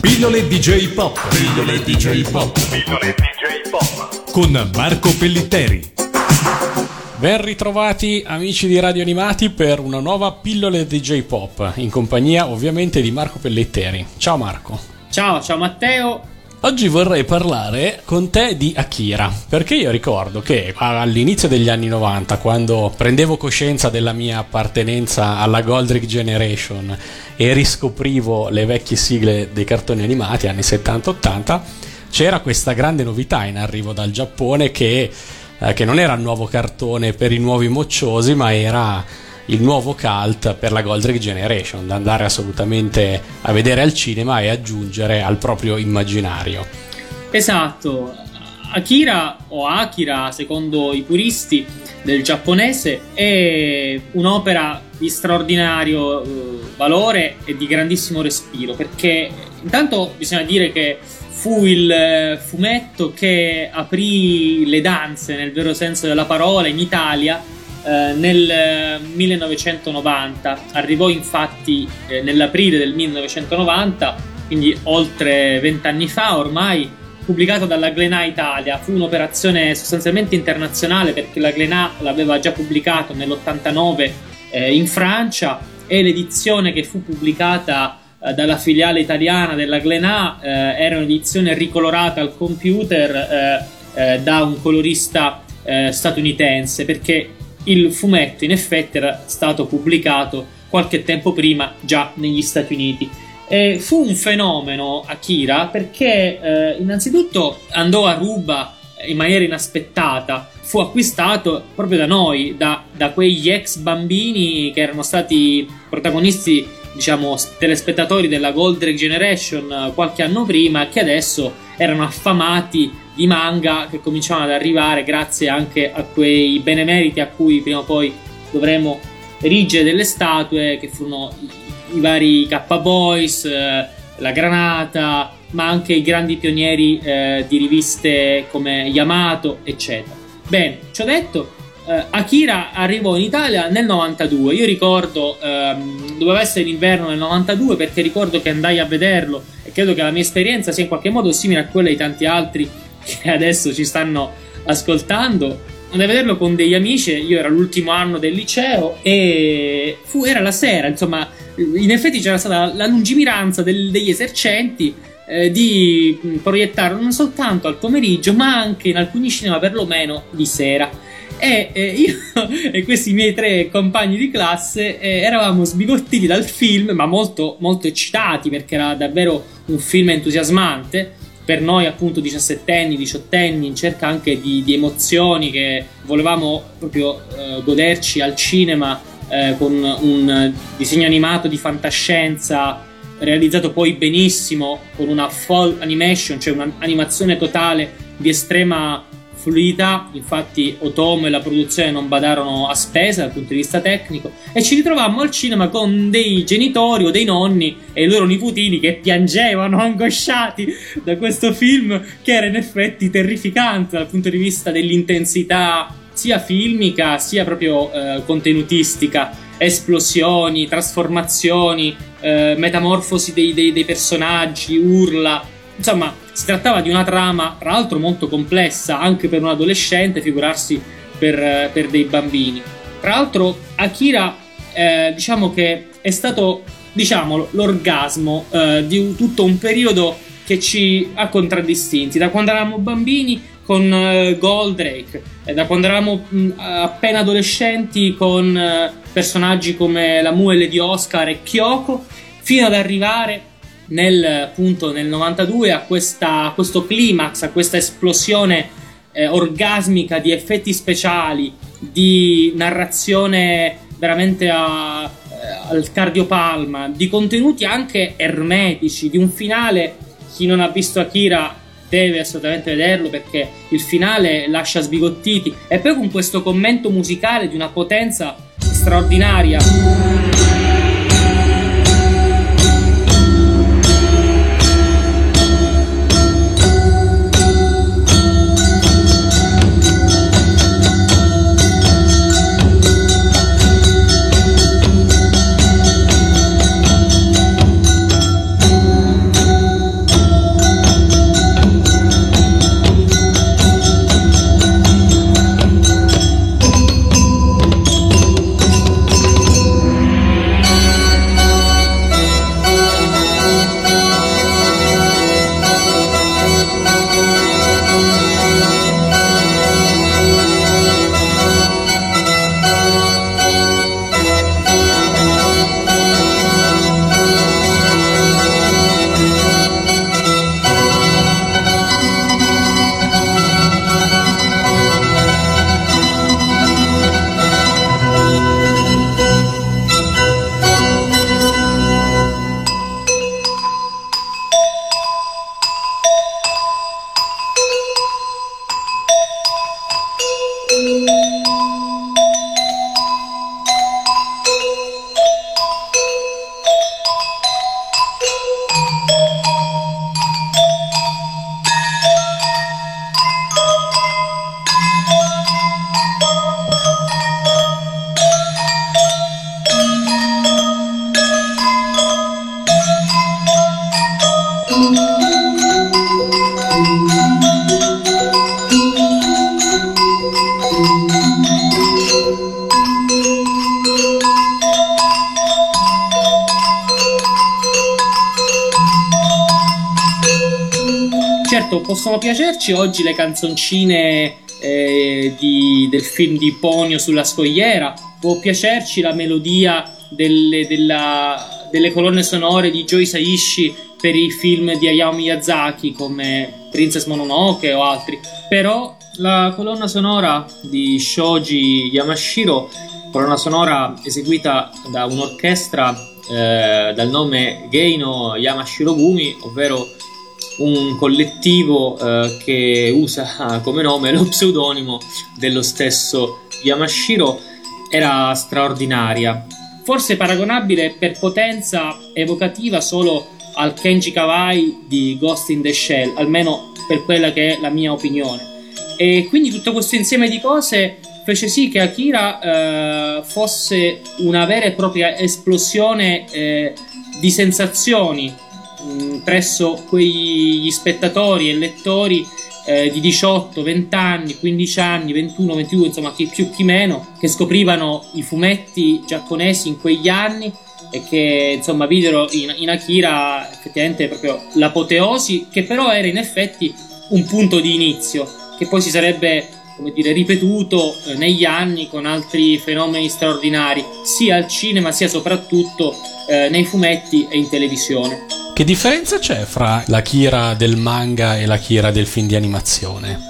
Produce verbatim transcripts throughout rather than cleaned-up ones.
Pillole di J-Pop. Pillole di J-Pop. Pillole di J-Pop. Con Marco Pellitteri. Ben ritrovati amici di Radio Animati per una nuova Pillole di J-Pop, in compagnia ovviamente di Marco Pellitteri. Ciao Marco. Ciao, ciao Matteo. Oggi vorrei parlare con te di Akira, perché io ricordo che all'inizio degli anni novanta, quando prendevo coscienza della mia appartenenza alla Goldrick Generation e riscoprivo le vecchie sigle dei cartoni animati anni settanta ottanta, c'era questa grande novità in arrivo dal Giappone che, eh, che non era il nuovo cartone per i nuovi mocciosi, ma era il nuovo cult per la Goldrick Generation, da andare assolutamente a vedere al cinema e aggiungere al proprio immaginario. Esatto, Akira o Akira, secondo i puristi del giapponese, è un'opera di straordinario valore e di grandissimo respiro, perché intanto bisogna dire che fu il fumetto che aprì le danze, nel vero senso della parola, in Italia. Eh, nel millenovecentonovanta arrivò infatti eh, nell'aprile del millenovecentonovanta, quindi oltre vent'anni fa ormai, pubblicato dalla Glenat Italia. Fu un'operazione sostanzialmente internazionale, perché la Glenat l'aveva già pubblicato nell'ottantanove eh, in Francia, e l'edizione che fu pubblicata eh, dalla filiale italiana della Glenat eh, era un'edizione ricolorata al computer eh, eh, da un colorista eh, statunitense, perché il fumetto in effetti era stato pubblicato qualche tempo prima già negli Stati Uniti. E fu un fenomeno Akira perché eh, innanzitutto andò a ruba in maniera inaspettata. Fu acquistato proprio da noi, da, da quegli ex bambini che erano stati protagonisti, diciamo, telespettatori della Goldrick Generation qualche anno prima, che adesso erano affamati di manga che cominciavano ad arrivare grazie anche a quei benemeriti a cui prima o poi dovremo erigere delle statue, che furono i vari K-Boys, eh, la Granata, ma anche i grandi pionieri eh, di riviste come Yamato, eccetera. Bene, ciò detto, eh, Akira arrivò in Italia nel novantadue. Io ricordo, ehm, doveva essere l'inverno del novantadue, perché ricordo che andai a vederlo, e credo che la mia esperienza sia in qualche modo simile a quella di tanti altri che adesso ci stanno ascoltando. Andai a vederlo con degli amici, io era l'ultimo anno del liceo, e fu, era la sera, insomma, in effetti c'era stata la lungimiranza del, degli esercenti eh, di proiettarlo non soltanto al pomeriggio, ma anche in alcuni cinema perlomeno di sera. E eh, io e questi miei tre compagni di classe eh, eravamo sbigottiti dal film, ma molto, molto eccitati, perché era davvero un film entusiasmante. Per noi appunto diciassettenni, diciottenni, in cerca anche di, di emozioni che volevamo proprio eh, goderci al cinema eh, con un disegno animato di fantascienza realizzato poi benissimo con una full animation, cioè un'animazione totale di estrema fluidità. Infatti Otomo e la produzione non badarono a spesa dal punto di vista tecnico, e ci ritrovammo al cinema con dei genitori o dei nonni e i loro nipotini che piangevano angosciati da questo film, che era in effetti terrificante dal punto di vista dell'intensità sia filmica sia proprio eh, contenutistica. Esplosioni, trasformazioni, eh, metamorfosi dei, dei, dei personaggi, urla, insomma. Si trattava di una trama, tra l'altro, molto complessa anche per un adolescente, figurarsi per, per dei bambini. Tra l'altro, Akira, eh, diciamo che è stato, diciamolo, l'orgasmo eh, di un, tutto un periodo che ci ha contraddistinti. Da quando eravamo bambini con eh, Goldrake, eh, da quando eravamo mh, appena adolescenti con eh, personaggi come la Muelle di Oscar e Kyoko, fino ad arrivare nel appunto nel novantadue a, questa, a questo climax, a questa esplosione eh, orgasmica di effetti speciali, di narrazione veramente a, eh, al cardiopalma, di contenuti anche ermetici, di un finale. Chi non ha visto Akira deve assolutamente vederlo, perché il finale lascia sbigottiti, e poi con questo commento musicale di una potenza straordinaria. Certo, possono piacerci oggi le canzoncine eh, di, del film di Ponyo sulla scogliera, può piacerci la melodia delle, della, delle colonne sonore di Joe Hisaishi per i film di Hayao Miyazaki come Princess Mononoke o altri, però la colonna sonora di Shoji Yamashiro, colonna sonora eseguita da un'orchestra eh, dal nome Geino Yamashiro Gumi, ovvero un collettivo eh, che usa come nome lo pseudonimo dello stesso Yamashiro, era straordinaria, forse paragonabile per potenza evocativa solo al Kenji Kawai di Ghost in the Shell, almeno per quella che è la mia opinione. E quindi tutto questo insieme di cose fece sì che Akira eh, fosse una vera e propria esplosione eh, di sensazioni presso quegli spettatori e lettori eh, di diciotto, venti anni, quindici anni, ventuno, ventidue, insomma chi più chi meno, che scoprivano i fumetti giapponesi in quegli anni e che insomma videro in, in Akira effettivamente proprio l'apoteosi, che però era in effetti un punto di inizio che poi si sarebbe, come dire, ripetuto eh, negli anni con altri fenomeni straordinari sia al cinema sia soprattutto eh, nei fumetti e in televisione. Che differenza c'è fra l'Akira del manga e l'Akira del film di animazione?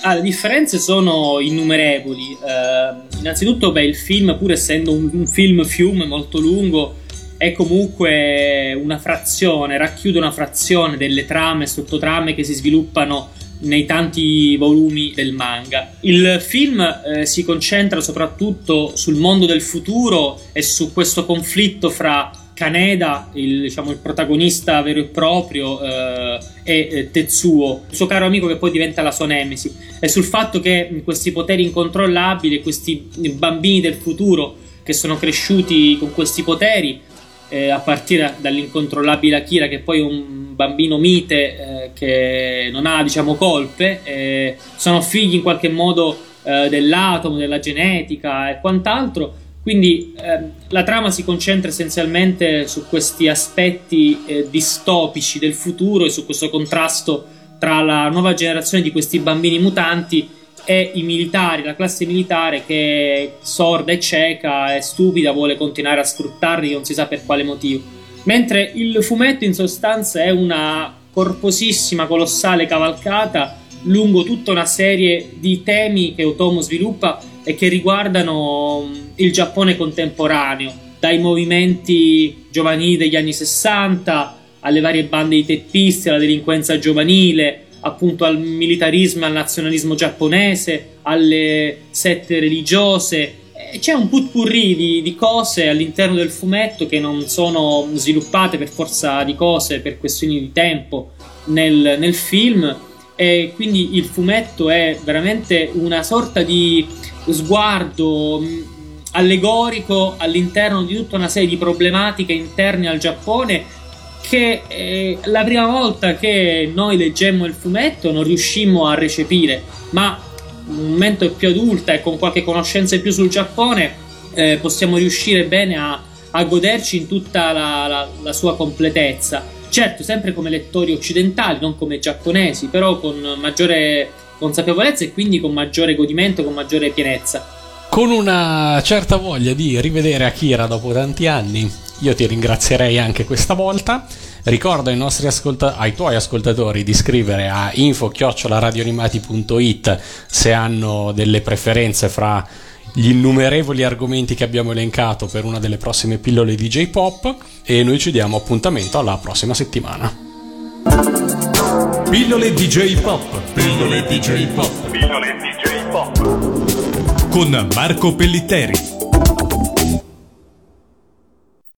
Ah, le differenze sono innumerevoli. Eh, innanzitutto, beh, il film, pur essendo un, un film fiume molto lungo, è comunque una frazione, racchiude una frazione delle trame e sottotrame che si sviluppano nei tanti volumi del manga. Il film eh, si concentra soprattutto sul mondo del futuro e su questo conflitto fra Kaneda, il, diciamo, il protagonista vero e proprio, eh, e Tetsuo, il suo caro amico che poi diventa la sua nemesi, e sul fatto che questi poteri incontrollabili, questi bambini del futuro che sono cresciuti con questi poteri, eh, a partire dall'incontrollabile Akira, che è poi un bambino mite eh, che non ha, diciamo, colpe, eh, sono figli in qualche modo eh, dell'atomo, della genetica e quant'altro. Quindi eh, la trama si concentra essenzialmente su questi aspetti eh, distopici del futuro e su questo contrasto tra la nuova generazione di questi bambini mutanti e i militari, la classe militare che sorda e cieca e stupida vuole continuare a sfruttarli non si sa per quale motivo. Mentre il fumetto in sostanza è una corposissima, colossale cavalcata lungo tutta una serie di temi che Otomo sviluppa e che riguardano il Giappone contemporaneo, dai movimenti giovanili degli anni sessanta alle varie bande di teppisti, alla delinquenza giovanile, appunto al militarismo e al nazionalismo giapponese, alle sette religiose. C'è un pot-pourri di, di cose all'interno del fumetto che non sono sviluppate per forza di cose, per questioni di tempo, nel, nel film. E quindi il fumetto è veramente una sorta di sguardo allegorico all'interno di tutta una serie di problematiche interne al Giappone, che eh, la prima volta che noi leggemmo il fumetto non riuscimmo a recepire, ma in un momento più adulta e con qualche conoscenza in più sul Giappone eh, possiamo riuscire bene a, a goderci in tutta la, la, la sua completezza. Certo, sempre come lettori occidentali, non come giapponesi, però con maggiore consapevolezza e quindi con maggiore godimento, con maggiore pienezza. Con una certa voglia di rivedere Akira dopo tanti anni, io ti ringrazierei anche questa volta. Ricordo ai nostri ascolta- ai tuoi ascoltatori di scrivere a info chiocciola radioanimati punto it se hanno delle preferenze fra gli innumerevoli argomenti che abbiamo elencato per una delle prossime pillole di J-Pop, e noi ci diamo appuntamento alla prossima settimana. Pillole di J-Pop, pillole di J-Pop, pillole di J-Pop con Marco Pellitteri.